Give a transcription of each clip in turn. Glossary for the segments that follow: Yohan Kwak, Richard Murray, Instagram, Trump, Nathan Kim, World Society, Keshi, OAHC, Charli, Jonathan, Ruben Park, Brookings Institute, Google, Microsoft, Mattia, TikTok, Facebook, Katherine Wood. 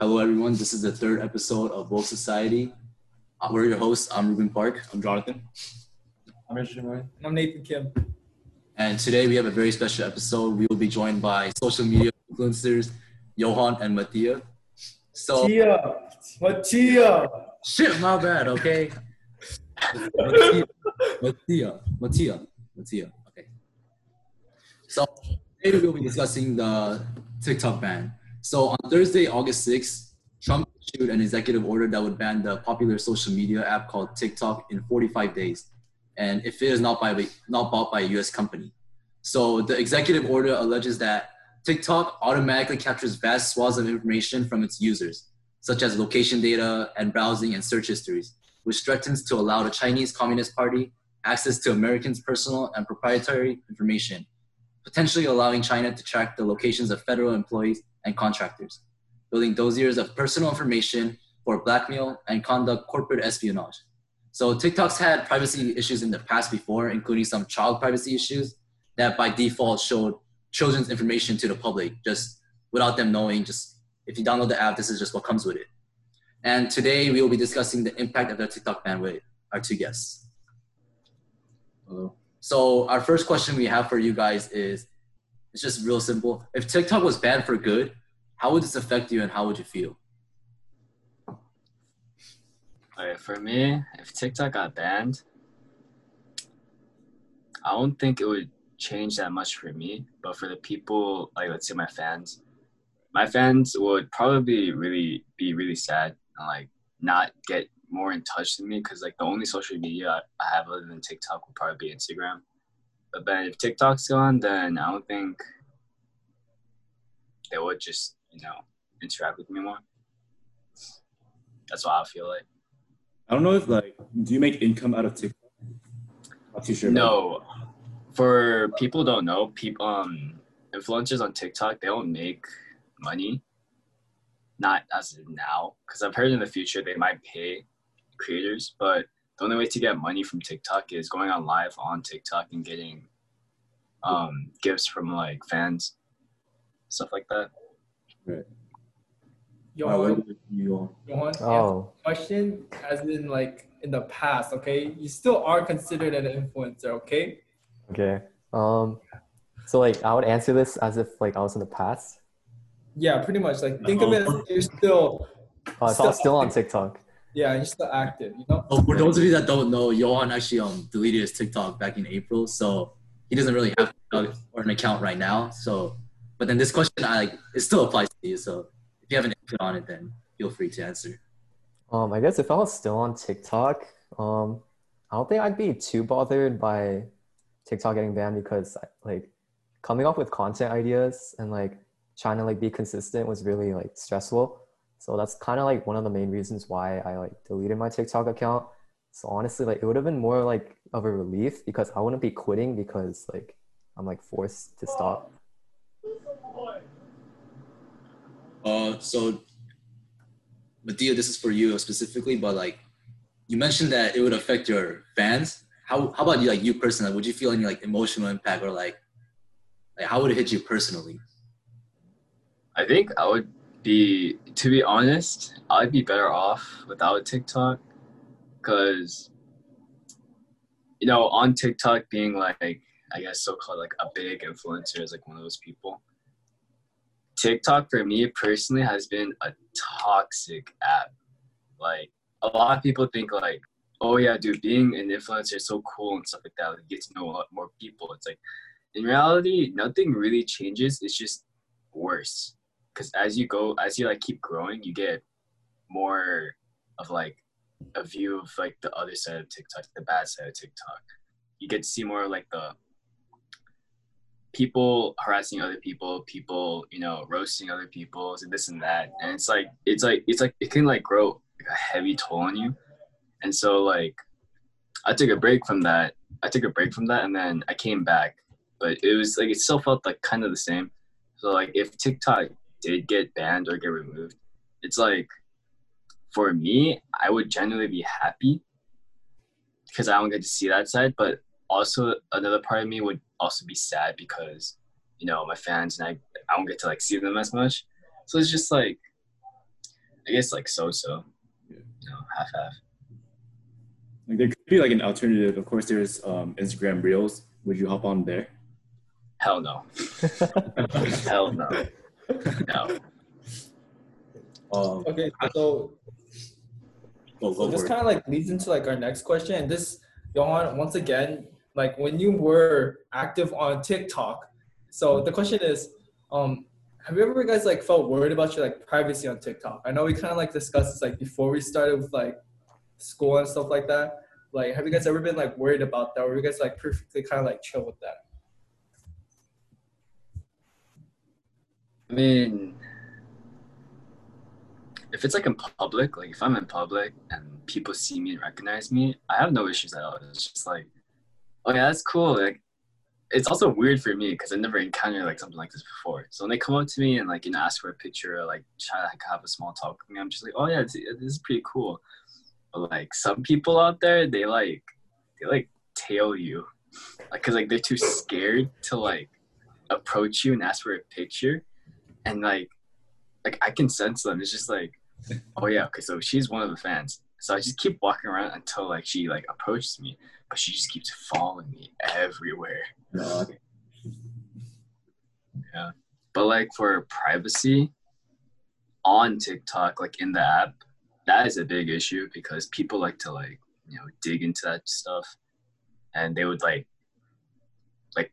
Hello, everyone. This is the third episode of World Society. We're your hosts. I'm Ruben Park. I'm Jonathan. I'm Richard Murray. And I'm Nathan Kim. And today we have a very special episode. We will be joined by social media influencers, Yohan and Mattia. So, Mattia. Shit, my bad, okay? Mattia. Okay. So, today we'll be discussing the TikTok ban. So on Thursday, August 6th, Trump issued an executive order that would ban the popular social media app called TikTok in 45 days, and if it is not bought by a U.S. company. So the executive order alleges that TikTok automatically captures vast swaths of information from its users, such as location data and browsing and search histories, which threatens to allow the Chinese Communist Party access to Americans' personal and proprietary information, potentially allowing China to track the locations of federal employees and contractors, building dossiers of personal information for blackmail and conduct corporate espionage. So TikTok's had privacy issues in the past before, including some child privacy issues that by default showed children's information to the public, just without them knowing. Just if you download the app, this is just what comes with it. And today we will be discussing the impact of the TikTok ban with our two guests. Hello. So our first question we have for you guys is, it's just real simple. If TikTok was banned for good, how would this affect you and how would you feel? All right, for me, if TikTok got banned, I don't think it would change that much for me. But for the people, like let's say my fans would probably be really sad and like not get more in touch with me, because like the only social media I have other than TikTok would probably be Instagram. But if TikTok's gone, then I don't think they would just, interact with me more. That's what I feel like. I don't know if, do you make income out of TikTok? Not too sure. No. For people don't know, influencers on TikTok, they don't make money. Not as of now, because I've heard in the future they might pay creators, but the only way to get money from TikTok is going on live on TikTok and getting gifts from fans, stuff like that. Right. Yohan, oh. Question as in in the past, okay? You still are considered an influencer, okay? Okay. So I would answer this as if I was in the past. Yeah, pretty much. Think of it as if you're still. So still on TikTok. Yeah, he's still active, Oh, for those of you that don't know, Yohan actually deleted his TikTok back in April, so he doesn't really have an account right now. So, but then this question, it still applies to you. So if you have an input on it, then feel free to answer. I guess if I was still on TikTok, I don't think I'd be too bothered by TikTok getting banned, because coming up with content ideas and trying to be consistent was really stressful. So that's kind of one of the main reasons why I deleted my TikTok account. So honestly, it would have been more of a relief, because I wouldn't be quitting because I'm forced to stop. So Mattia, this is for you specifically, but you mentioned that it would affect your fans. How about you, you personally? Would you feel any emotional impact, or how would it hit you personally? I think I would. To be honest, I'd be better off without TikTok, because on TikTok being I guess so-called a big influencer is one of those people. TikTok for me personally has been a toxic app. A lot of people think oh yeah, dude, being an influencer is so cool and stuff like that. You get to know a lot more people. It's in reality, nothing really changes. It's just worse. Because as you keep growing, you get more of a view of the other side of TikTok, the bad side of TikTok. You get to see more of the people harassing other people roasting other people, and this and that. And it's it can grow a heavy toll on you. And so I took a break from that. And then I came back, but it was it still felt kind of the same. So if TikTok did get banned or get removed, it's for me, I would genuinely be happy, because I don't get to see that side, but also another part of me would also be sad, because my fans and I don't get to see them as much. So it's just I guess like so-so, you know, half-half. Like there could be like an alternative. Of course, there's Instagram Reels. Would you hop on there? Hell no. Hell no. No. Okay, so this kind of like leads into like our next question. And this, Yohan, once again, like when you were active on TikTok, so the question is, have you ever guys like felt worried about your like privacy on TikTok? I know we kind of like discussed this like before we started with like school and stuff like that. Like, have you guys ever been like worried about that? Or were you guys like perfectly kind of like chill with that? I mean, if it's like in public, like if I'm in public and people see me and recognize me, I have no issues at all. It's just like, oh yeah, that's cool. Like, it's also weird for me because I never encountered like something like this before. So when they come up to me and like, you know, ask for a picture or like try to have a small talk with me, I'm just like, oh yeah, this is pretty cool. But like some people out there, they tail you, like, cause like they're too scared to like approach you and ask for a picture. And like I can sense them. It's just like, oh yeah, okay, so she's one of the fans. So I just keep walking around until like she like approaches me, but she just keeps following me everywhere. Yeah, but like for privacy on TikTok, like in the app, that is a big issue because people like to like, you know, dig into that stuff, and they would like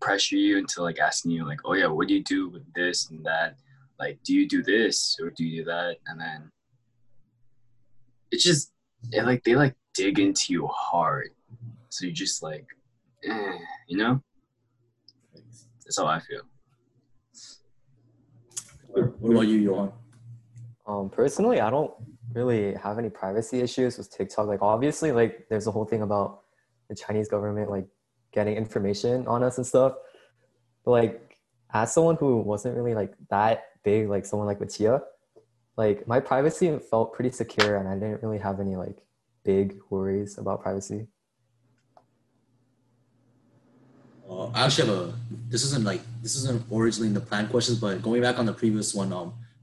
pressure you into like asking you like, oh yeah, what do you do with this and that? Like, do you do this or do you do that? And then it's just, they dig into you hard. So you're just like, you know? That's how I feel. What about you, Yohan? Personally, I don't really have any privacy issues with TikTok. Like, obviously, like, there's a whole thing about the Chinese government, like, getting information on us and stuff. But, like, as someone who wasn't really, like, that big, like, someone like Mattia, like, my privacy felt pretty secure, and I didn't really have any, like, big worries about privacy. I actually have this isn't originally in the planned questions, but going back on the previous one,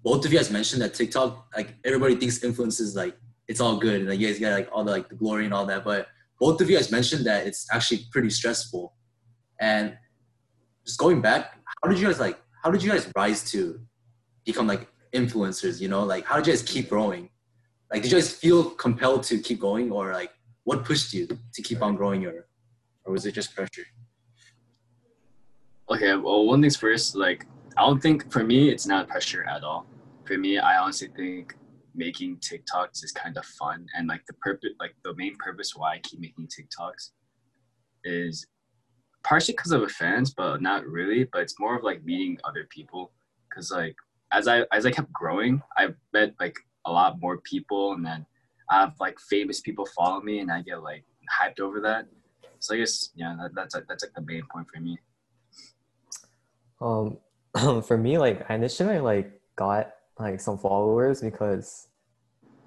both of you guys mentioned that TikTok, like, everybody thinks influencers, like, it's all good, and, like, you guys got, like, all the, like, the glory and all that, but both of you guys mentioned that it's actually pretty stressful. And just going back, how did you guys rise to become, like, influencers, you know? Like, how did you guys keep growing? Like, did you guys feel compelled to keep going, or like what pushed you to keep on growing, or was it just pressure? Okay, well, one thing's first, like, I don't think, for me, it's not pressure at all. For me, I honestly think making TikToks is kind of fun, and like the main purpose why I keep making TikToks is partially because of the fans, but not really, but it's more of like meeting other people, because like as I kept growing, I met like a lot more people, and then I have like famous people follow me, and I get like hyped over that. So I guess, yeah, that's like the main point for me. For me, like, I initially like got like some followers because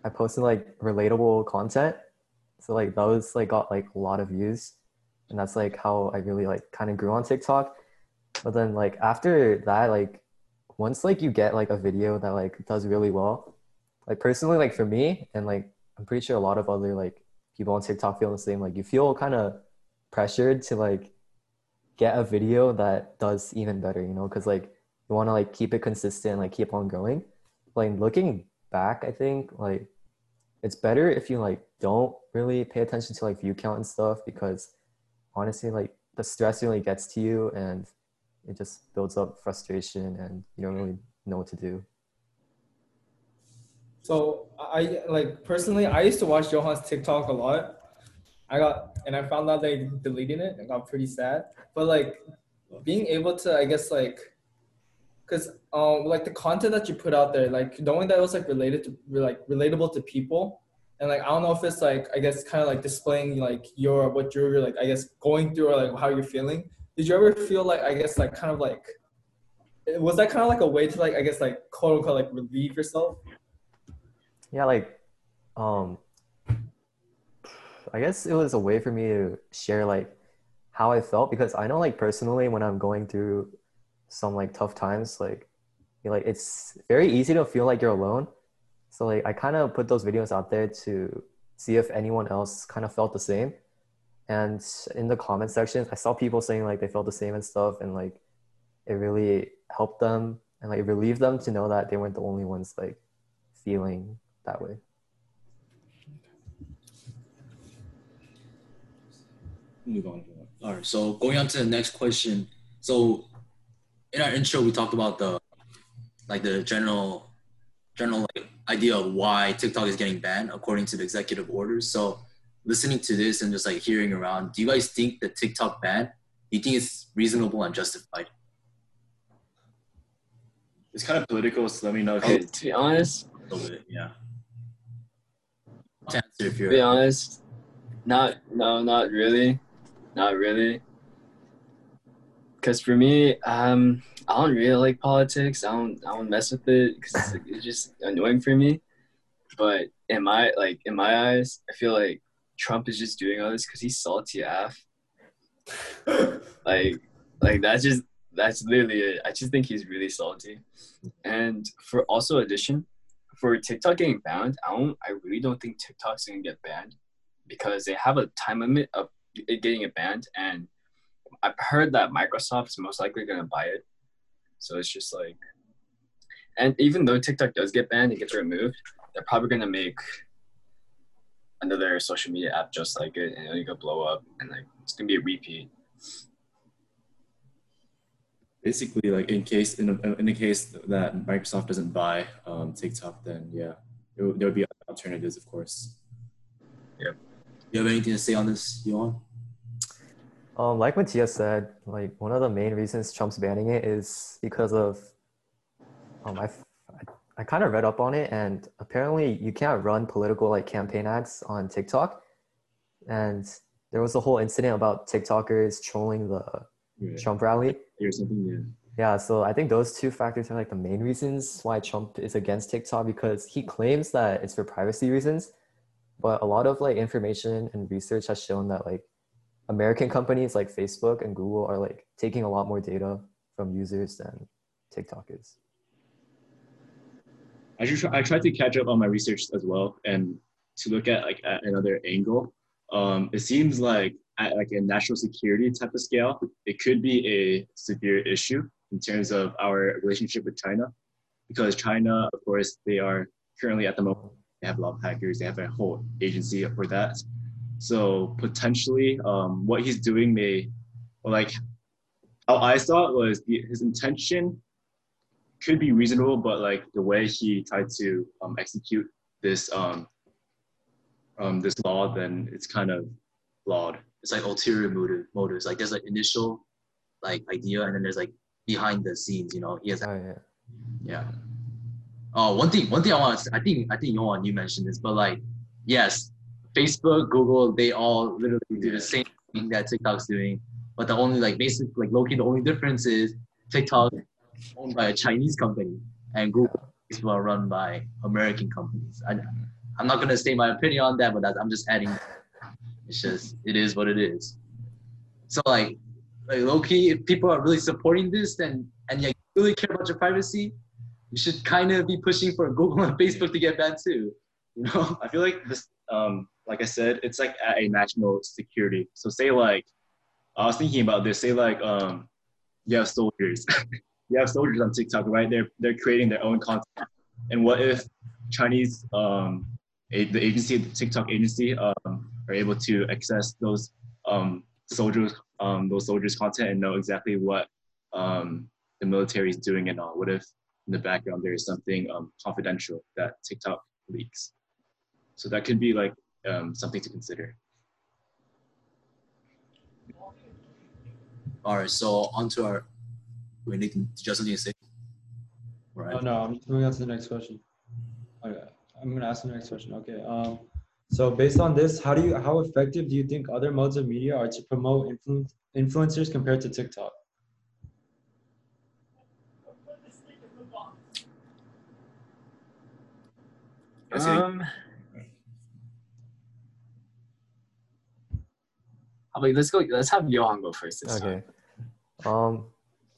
I posted like relatable content. So like those like got like a lot of views, and that's like how I really like kind of grew on TikTok. But then like after that, like, once like you get like a video that like does really well, like personally, like for me, and like I'm pretty sure a lot of other like people on TikTok feel the same, like you feel kind of pressured to like get a video that does even better, you know, because like you want to like keep it consistent, like keep on going. Like looking back, I think like it's better if you like don't really pay attention to like view count and stuff, because honestly like the stress really gets to you, and it just builds up frustration, and you don't really know what to do. So I like, personally, I used to watch Yohan's TikTok a lot. I found out they deleted it. I got pretty sad. But like being able to, I guess, like, cause like the content that you put out there, like knowing that it was like relatable to people. And like, I don't know if it's like, I guess, kind of like displaying like what you're like, I guess, going through, or like how you're feeling. Did you ever feel like, I guess, like kind of like, was that kind of like a way to like, I guess, like quote unquote, like relieve yourself? Yeah, like, I guess it was a way for me to share like how I felt, because I know like personally when I'm going through some like tough times, like it's very easy to feel like you're alone. So like I kind of put those videos out there to see if anyone else kind of felt the same. And in the comment section, I saw people saying like they felt the same and stuff, and like it really helped them and like relieved them to know that they weren't the only ones like feeling that way. Move on. All right, so going on to the next question. So in our intro, we talked about the general like, idea of why TikTok is getting banned according to the executive orders. So listening to this and just like hearing around, do you guys think the TikTok ban, do you think it's reasonable and justified? It's kind of political, so let me know. Okay, to be honest, a little bit, yeah. To answer if you're... To be honest, not really. Because for me, I don't really like politics. I don't mess with it because it's, like, it's just annoying for me. But in my eyes, I feel like Trump is just doing all this because he's salty af. like that's literally it. I just think he's really salty. And for also addition, for TikTok getting banned, I really don't think TikTok's gonna get banned because they have a time limit of it getting it banned, and I've heard that Microsoft is most likely gonna buy it. So it's just like, and even though TikTok does get banned, it gets removed, they're probably gonna make another social media app just like it, and it'll blow up, and like it's gonna be a repeat. Basically, like in the case that Microsoft doesn't buy TikTok, then yeah, there would be alternatives, of course. Yeah. You have anything to say on this, Yohan? Like Mattia said, like one of the main reasons Trump's banning it is because of I kind of read up on it, and apparently you can't run political like campaign ads on TikTok, and there was a whole incident about TikTokers trolling the Trump rally or something. Yeah, so I think those two factors are like the main reasons why Trump is against TikTok, because he claims that it's for privacy reasons, but a lot of like information and research has shown that like American companies like Facebook and Google are like taking a lot more data from users than TikTok is. I tried to catch up on my research as well, and to look at like at another angle. It seems like at like a national security type of scale, it could be a severe issue in terms of our relationship with China, because China, of course, they are currently at the moment, they have a lot of hackers, they have a whole agency for that. So potentially what he's doing may, like how I saw it was his intention could be reasonable, but like the way he tried to execute this this law, then it's kind of flawed. It's like ulterior motives. Like there's like initial like idea, and then there's like behind the scenes, you know. He has one thing I want to say, I think Yohan, you mentioned this, but like yes, Facebook, Google, they all literally do the same thing that TikTok's doing. But the only like basic, like low-key, the only difference is TikTok is owned by a Chinese company, and Google is well run by American companies. I'm not gonna say my opinion on that, but I'm just adding. It's just, it is what it is. So like low-key, if people are really supporting this, then and you really care about your privacy, you should kind of be pushing for Google and Facebook to get banned too. You know, I feel like this. Like I said, it's like at a national security. So say like, I was thinking about this, say like, you have soldiers. You have soldiers on TikTok, right? They're creating their own content. And what if Chinese, the TikTok agency are able to access those soldiers' content and know exactly what the military is doing and all? What if in the background there is something confidential that TikTok leaks? So that could be like something to consider. All right, so on to our, wait, Nathan, did you have something to say? Right. Oh no, I'm just moving on to the next question. Okay, I'm gonna ask the next question. Okay, so based on this, how effective do you think other modes of media are to promote influencers compared to TikTok? Let's have Yohan go first this time.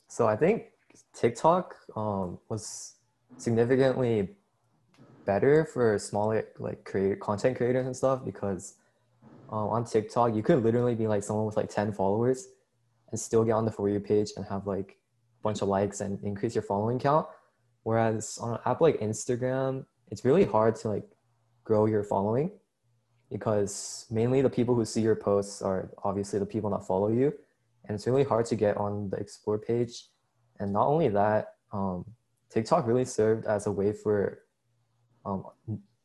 So I think TikTok was significantly better for smaller like content creators and stuff, because on TikTok you could literally be like someone with like 10 followers and still get on the For You page and have like a bunch of likes and increase your following count. Whereas on an app like Instagram, it's really hard to like grow your following, because mainly the people who see your posts are obviously the people that follow you, and it's really hard to get on the explore page. And not only that, TikTok really served as a way for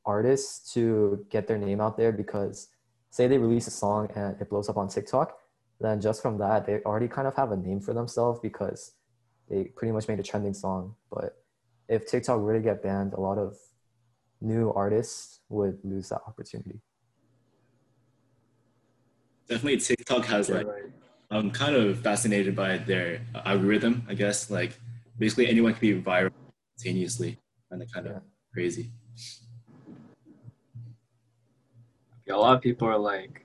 artists to get their name out there, because say they release a song and it blows up on TikTok, then just from that they already kind of have a name for themselves because they pretty much made a trending song. But if TikTok were to get banned, a lot of new artists would lose that opportunity. Definitely TikTok has like, I'm kind of fascinated by their algorithm, I guess. Like basically anyone can be viral simultaneously, and they're kind of crazy. A lot of people are like,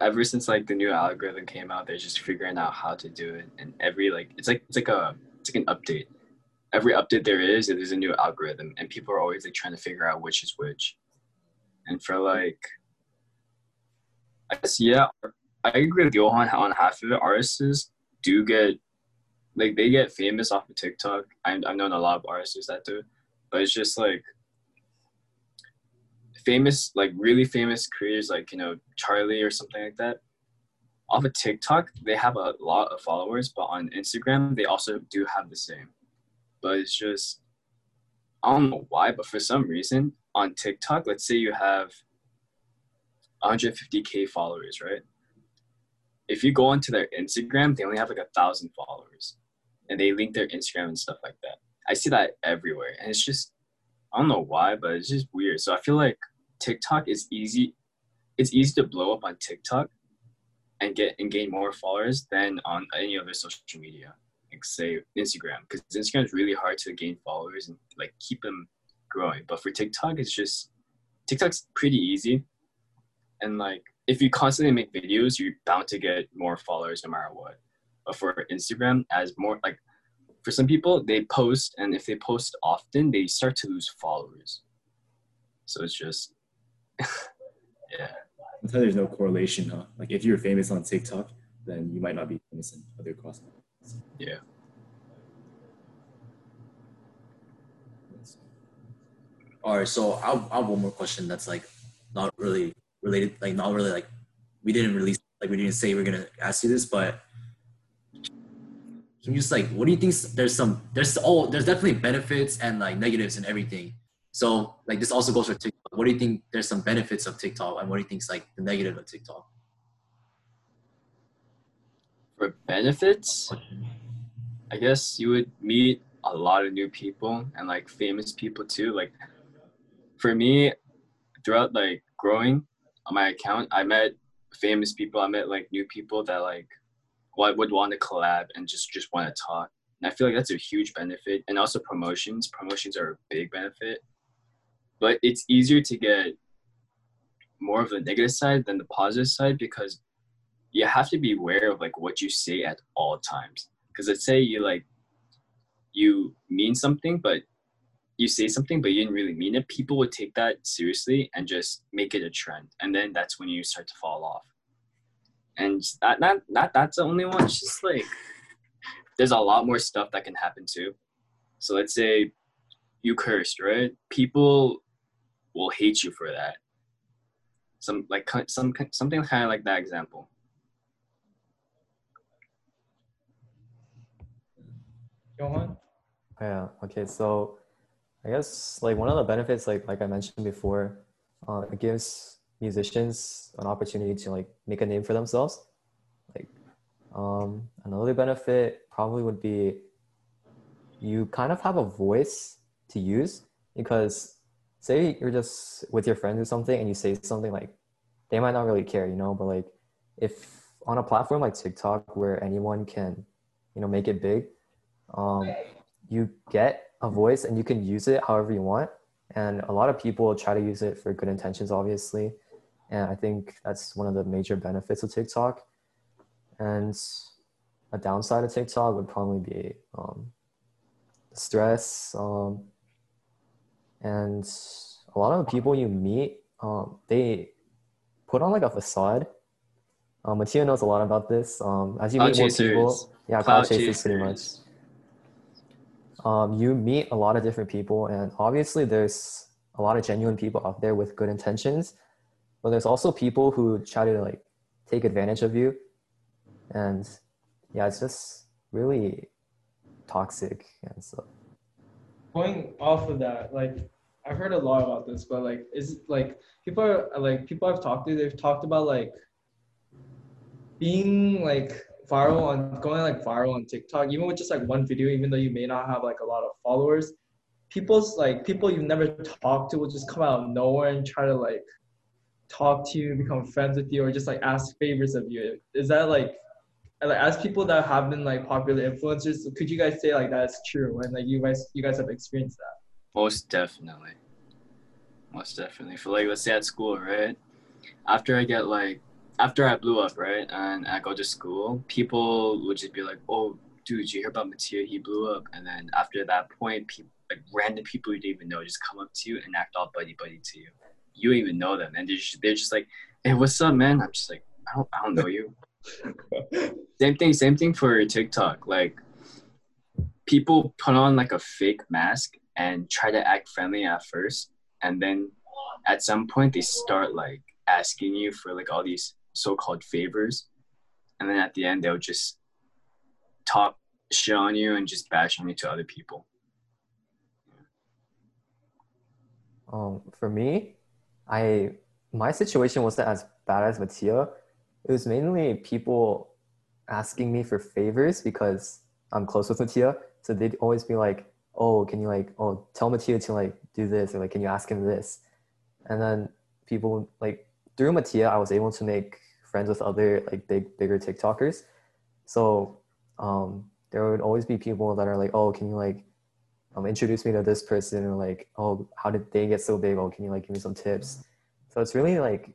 ever since like the new algorithm came out, they're just figuring out how to do it. And every like, it's like an update. Every update there is, there's a new algorithm, and people are always like trying to figure out which is which. And for like, I guess, yeah, I agree with Yohan on half of it. Artists do get, like, they get famous off of TikTok. I've known a lot of artists that do, but it's just like famous, like really famous creators, like, you know, Charli or something like that. Off of TikTok, they have a lot of followers, but on Instagram, they also do have the same. But it's just, I don't know why, but for some reason on TikTok, let's say you have 150K followers, right? If you go onto their Instagram, they only have like 1,000 followers, and they link their Instagram and stuff like that. I see that everywhere, and it's just, I don't know why, but it's just weird. So I feel like TikTok is easy. It's easy to blow up on TikTok and gain more followers than on any other social media, like say Instagram, because Instagram is really hard to gain followers and like keep them growing. But for TikTok, it's just, TikTok's pretty easy, and like if you constantly make videos, you're bound to get more followers no matter what. But for Instagram, as more like, for some people, they post, and if they post often, they start to lose followers. So it's just, yeah. That's how there's no correlation, huh? Like if you're famous on TikTok, then you might not be famous in other crossovers. Yeah. All right, so I'll have one more question that's like not really related, like not really like, we didn't release, like we didn't say we're gonna ask you this, but I'm just like, what do you think? There's definitely benefits and like negatives and everything. So like this also goes for TikTok. What do you think? There's some benefits of TikTok, and what do you think is like the negative of TikTok? For benefits, I guess you would meet a lot of new people, and like famous people too. Like for me, throughout like growing on my account, I met famous people. I met like new people that like, I would want to collab and just want to talk. And I feel like that's a huge benefit. And also promotions. Promotions are a big benefit. But it's easier to get more of the negative side than the positive side, because you have to be aware of like what you say at all times. Because let's say you like, you mean something, but you say something, but you didn't really mean it. People would take that seriously and just make it a trend. And then that's when you start to fall off. And that's the only one. It's just like, there's a lot more stuff that can happen too. So let's say you cursed, right? People will hate you for that. Something kind of like that example. Johan? Yeah. Okay. So I guess like one of the benefits, like I mentioned before, it gives musicians an opportunity to like make a name for themselves. Like another benefit probably would be you kind of have a voice to use, because say you're just with your friends or something and you say something, like they might not really care, you know, but like if on a platform like TikTok where anyone can, you know, make it big, you get a voice and you can use it however you want. And a lot of people try to use it for good intentions, obviously. And I think that's one of the major benefits of TikTok. And a downside of TikTok would probably be stress. And a lot of people you meet, they put on like a facade. Mattia knows a lot about this. As you meet more people, cloud chasers pretty much. You meet a lot of different people, and obviously there's a lot of genuine people out there with good intentions, but there's also people who try to like take advantage of you. And yeah, it's just really toxic and stuff. Going off of that, like I've heard a lot about this, but like people I've talked to, they've talked about like being like viral on viral on TikTok, even with just like one video, even though you may not have like a lot of followers, people you've never talked to will just come out of nowhere and try to like talk to you, become friends with you, or just like ask favors of you. Is that like as people that have been like popular influencers, could you guys say like that's true and like you guys have experienced that? Most definitely. For like, let's say at school, right? After I blew up, right, and I go to school, people would just be like, "Oh, dude, you hear about Mattia? He blew up." And then after that point, people, like random people you didn't even know, just come up to you and act all buddy buddy to you. You don't even know them, and they're just like, "Hey, what's up, man?" I'm just like, I don't know you. Same thing for TikTok. Like, people put on like a fake mask and try to act friendly at first, and then at some point they start like asking you for like all these so-called favors, and then at the end they'll just talk shit on you and just bash on you to other people. For me, my situation wasn't as bad as Mattia. It was mainly people asking me for favors because I'm close with Mattia, so they'd always be like, "Oh, can you like, oh, tell Mattia to like do this," or like, "Can you ask him this?" And then people like through Mattia, I was able to make friends with other like bigger TikTokers. So there would always be people that are like, "Oh, can you like introduce me to this person?" Or like, "Oh, how did they get so big? Oh, can you like give me some tips?" So it's really like,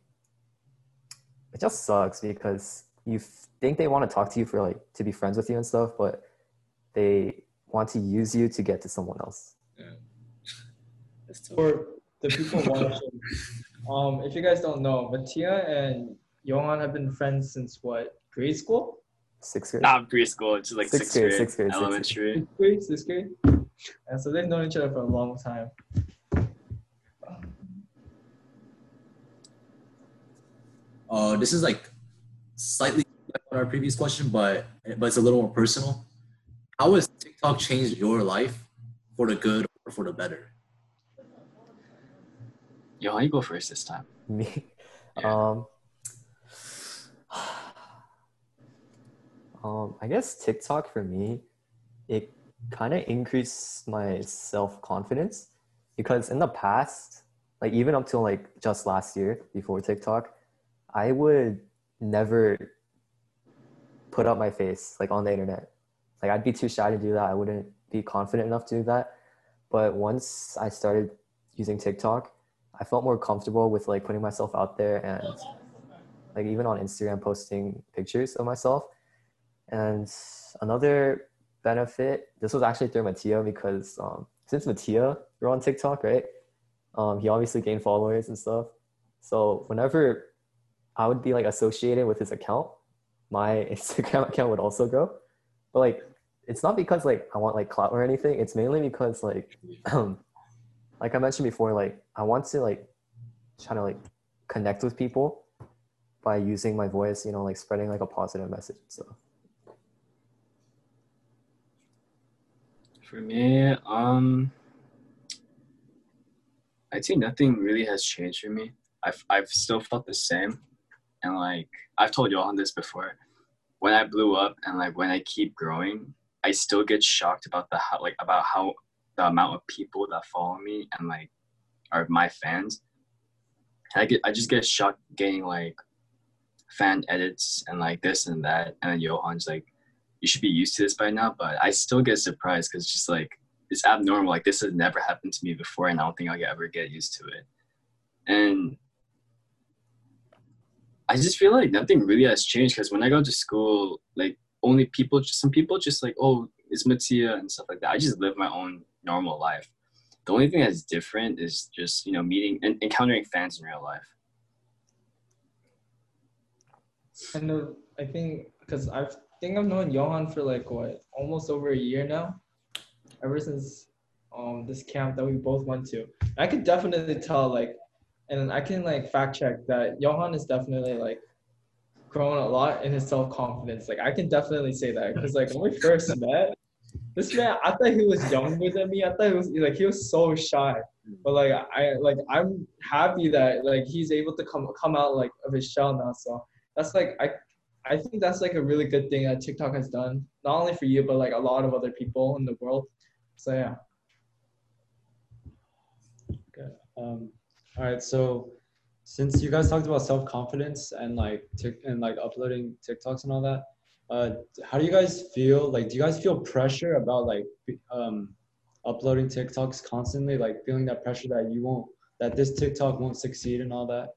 it just sucks because you think they want to talk to you for like to be friends with you and stuff, but they want to use you to get to someone else. Yeah. That's tough. For the people watching, if you guys don't know, Mattia and Yohan have been friends since what, grade school? 6th grade. Not grade school, it's like sixth grade. Elementary. Sixth grade. And so they've known each other for a long time. This is like slightly like our previous question, but it's a little more personal. How has TikTok changed your life for the good or for the better? Yohan, you go first this time. Me? Yeah. I guess TikTok for me, it kind of increased my self-confidence, because in the past, like even up till like just last year before TikTok, I would never put up my face like on the internet. Like I'd be too shy to do that. I wouldn't be confident enough to do that. But once I started using TikTok, I felt more comfortable with like putting myself out there and like even on Instagram posting pictures of myself. And another benefit, this was actually through Mattia, because since Mattia, you're on TikTok, right? He obviously gained followers and stuff. So whenever I would be like associated with his account, my Instagram account would also grow. But like, it's not because like I want like clout or anything. It's mainly because like, like I mentioned before, like I want to like try to like connect with people by using my voice, you know, like spreading like a positive message and stuff. For me, I'd say nothing really has changed for me. I've still felt the same. And like, I've told Yohan this before, when I blew up and like when I keep growing, I still get shocked about how the amount of people that follow me and like are my fans. I just get shocked getting like fan edits and like this and that, and then Johan's like, "You should be used to this by now," but I still get surprised because it's just like, it's abnormal. Like this has never happened to me before, and I don't think I'll ever get used to it. And I just feel like nothing really has changed, because when I go to school, like only people, some people just like, "Oh, it's Mattia," and stuff like that. I just live my own normal life. The only thing that's different is just, you know, meeting and encountering fans in real life. And I think, because I've known Yohan for like what, almost over a year now, ever since this camp that we both went to. I could definitely tell, like, and I can like fact check that Yohan is definitely like grown a lot in his self-confidence. Like, I can definitely say that, because like when we first met, this man, I thought he was younger than me. I thought he was like, he was so shy, but like I'm happy that like he's able to come out like of his shell now. So that's like, I think that's like a really good thing that TikTok has done, not only for you but like a lot of other people in the world. So yeah. Good. All right. So since you guys talked about self-confidence and like uploading TikToks and all that, how do you guys feel? Like, do you guys feel pressure about like uploading TikToks constantly? Like feeling that pressure that you won't, that this TikTok won't succeed and all that?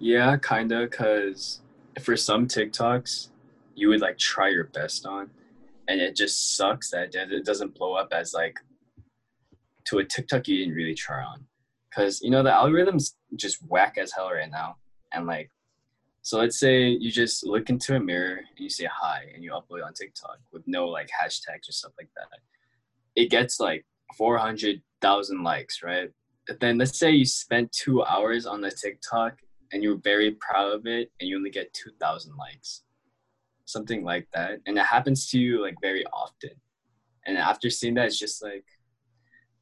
Yeah, kind of, because for some TikToks, you would like try your best on, and it just sucks that it doesn't blow up as like to a TikTok you didn't really try on, because you know the algorithm's just whack as hell right now. And like, so let's say you just look into a mirror and you say hi and you upload on TikTok with no like hashtags or stuff like that. It gets like 400,000 likes, right? But then let's say you spent 2 hours on the TikTok and you're very proud of it and you only get 2,000 likes, something like that. And it happens to you like very often. And after seeing that, it's just like,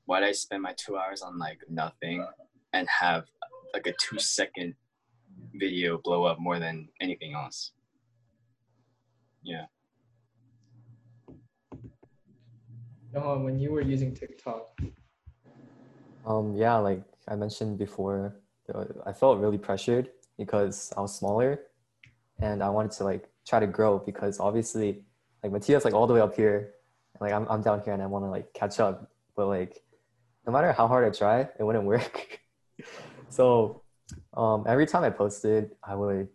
why did I spend my 2 hours on like nothing and have like a 2-second video blow up more than anything else? Yeah. Yohan, when you were using TikTok. Yeah, like I mentioned before, I felt really pressured because I was smaller and I wanted to like try to grow, because obviously like Mattia's like all the way up here and like I'm down here and I want to like catch up, but like no matter how hard I try, it wouldn't work. So every time I posted, I would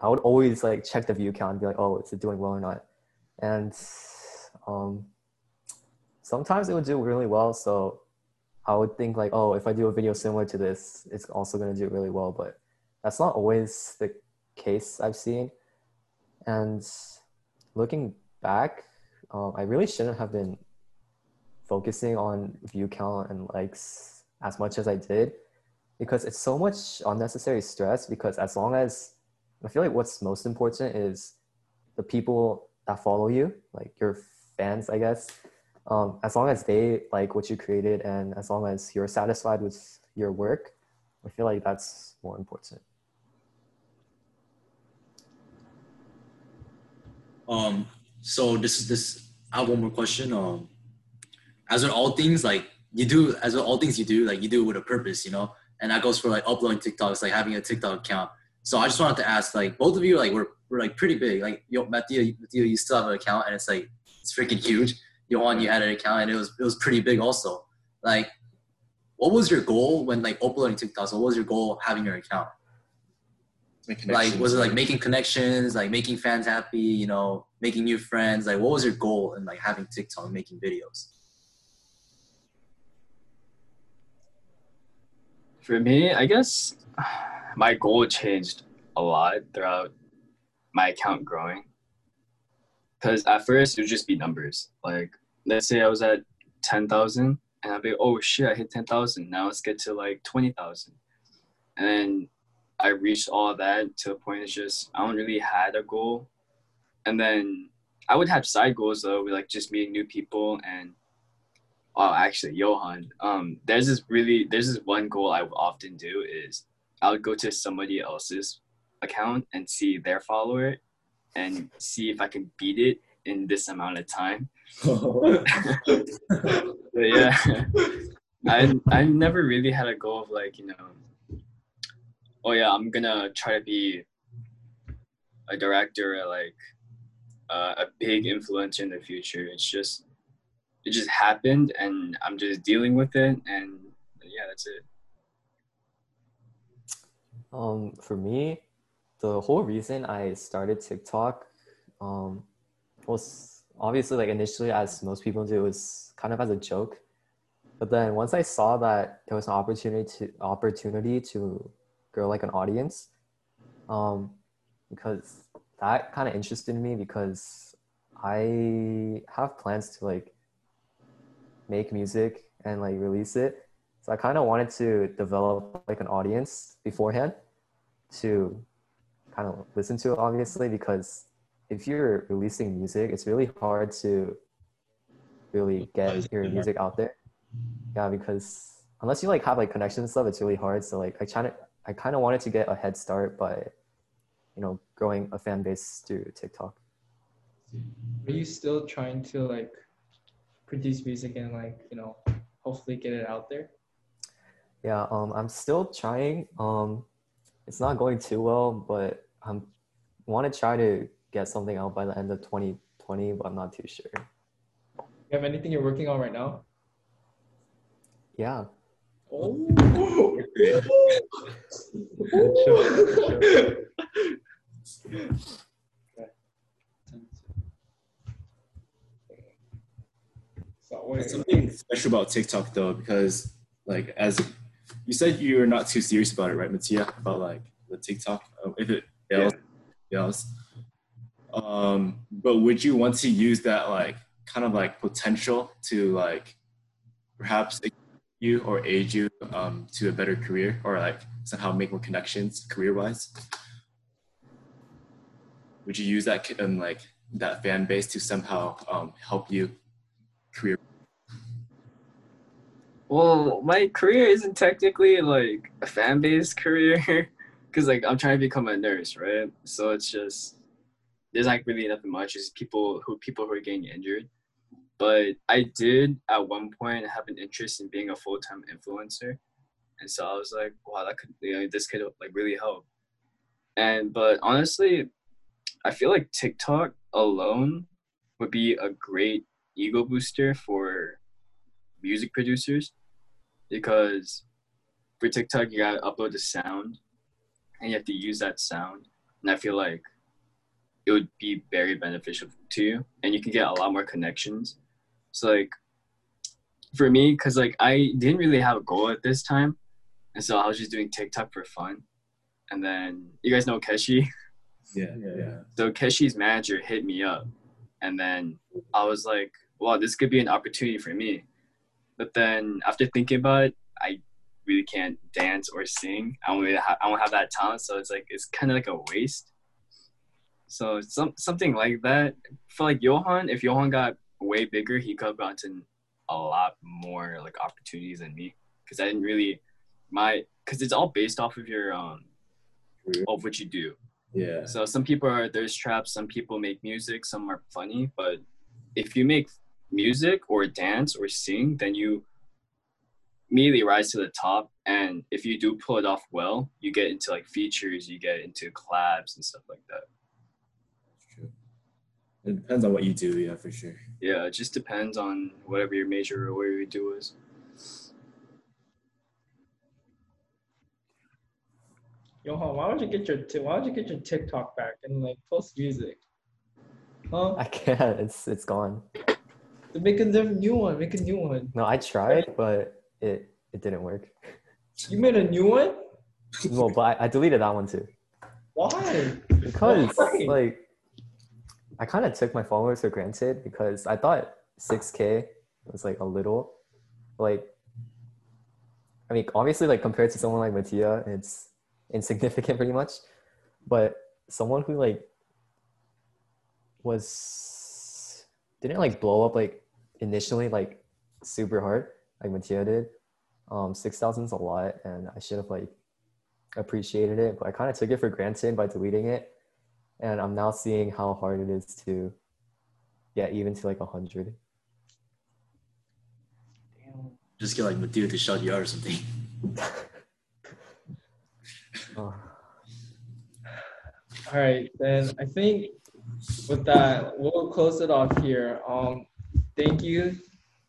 always like check the view count and be like, oh, is it doing well or not? And sometimes it would do really well, so I would think like, oh, if I do a video similar to this, it's also going to do really well. But that's not always the case, I've seen. And looking back, I really shouldn't have been focusing on view count and likes as much as I did, because it's so much unnecessary stress. Because as long as, I feel like what's most important is the people that follow you, like your fans, I guess. As long as they like what you created and as long as you're satisfied with your work, I feel like that's more important. So I have one more question. As with all things you do, like you do it with a purpose, you know, and that goes for like uploading TikToks, like having a TikTok account. So I just wanted to ask, like, both of you, like, we're like pretty big. Like, yo, Mattia, you still have an account, and it's like it's freaking huge. Yohan, you had an account and it was pretty big also. Like, what was your goal when like uploading TikToks? What was your goal having your account? Like, was it like making connections, like making fans happy, you know, making new friends? Like, what was your goal in like having TikTok and making videos? For me, I guess my goal changed a lot throughout my account growing. Because at first, it would just be numbers. Like, let's say I was at 10,000, and I'd be like, oh, shit, I hit 10,000. Now let's get to, like, 20,000. And then I reached all that to a point it's just I don't really had a goal. And then I would have side goals, though, with, like, just meeting new people. And, oh, actually, Yohan, there's this one goal I would often do is I would go to somebody else's account and see their follower and see if I can beat it in this amount of time. But yeah, I never really had a goal of like, you know, oh yeah, I'm gonna try to be a director or like a big influencer in the future. It just happened and I'm just dealing with it, and yeah, that's it. For me, the whole reason I started TikTok was obviously, like initially, as most people do, it was kind of as a joke. But then once I saw that there was an opportunity to grow like an audience, because that kind of interested me, because I have plans to like make music and like release it. So I kind of wanted to develop like an audience beforehand to kind of listen to it, obviously, because if you're releasing music, it's really hard to really get your music out there. Yeah, because unless you like have like connections and stuff, it's really hard. So like I kind of wanted to get a head start by, you know, growing a fan base through TikTok. Are you still trying to like produce music and like, you know, hopefully get it out there? Yeah, I'm still trying. It's not going too well, but I'm want to try to get something out by the end of 2020, but I'm not too sure. You have anything you're working on right now? Yeah. Oh. Good show. It's something special about TikTok though, because like as you said, you're not too serious about it, right, Mattia? About like the TikTok, if it fails, but would you want to use that like kind of like potential to like perhaps you or aid you to a better career, or like somehow make more connections career-wise? Would you use that like that fan base to somehow help you career? Well, my career isn't technically like a fan base career, because like I'm trying to become a nurse, right? So it's just there's like really nothing much. It's people who are getting injured. But I did at one point have an interest in being a full-time influencer, and so I was like, wow, that could, you know, this could like really help. But honestly, I feel like TikTok alone would be a great ego booster for music producers, because for TikTok you gotta upload the sound and you have to use that sound, and I feel like it would be very beneficial to you, and you can get a lot more connections. So like for me, because like I didn't really have a goal at this time, and so I was just doing TikTok for fun. And then you guys know Keshi. Yeah. So Keshi's manager hit me up, and then I was like, wow, this could be an opportunity for me. But then after thinking about it, I really can't dance or sing. I don't have that talent, so it's like it's kind of like a waste. So something like that. For like Yohan, if Yohan got way bigger, he could have gotten a lot more like opportunities than me, because I didn't really because it's all based off of your of what you do. Yeah. So some people are thirst traps, some people make music, some are funny, but if you make music or dance or sing, then you immediately rise to the top. And if you do pull it off well, you get into like features, you get into collabs and stuff like that. True. It depends on what you do, yeah, for sure. Yeah, it just depends on whatever your major or whatever you do is. Yohan, why would you get your TikTok back and like post music? Huh? I can't. It's gone. Make a new one. No, I tried, but it didn't work. You made a new one? No, but I deleted that one too. Why? Because like I kind of took my followers for granted, because I thought 6K was like a little, like, I mean, obviously like compared to someone like Mattia, it's insignificant pretty much, but someone who like didn't like blow up like initially like super hard like Mattia did, 6,000's a lot, and I should have like appreciated it, but I kind of took it for granted by deleting it, and I'm now seeing how hard it is to even to like 100. Damn. Just get like Mattia to shout you out or something. Oh. All right, then I think with that we'll close it off here. Thank you,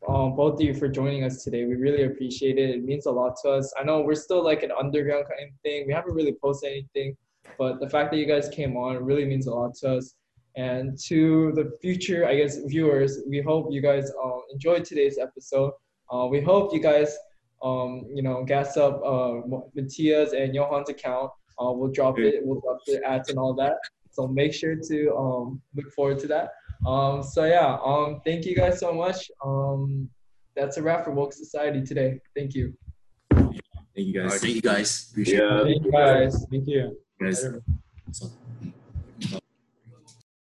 both of you, for joining us today. We really appreciate it. It means a lot to us. I know we're still like an underground kind of thing. We haven't really posted anything, but the fact that you guys came on really means a lot to us. And to the future, I guess, viewers, we hope you guys enjoyed today's episode. We hope you guys, gas up Mattia's and Johan's account. We'll drop the ads and all that. So make sure to look forward to that. Thank you guys so much. That's a wrap for Woke Society today. Thank you. Thank you guys. Appreciate it. Thank you guys. Thank you. Guys.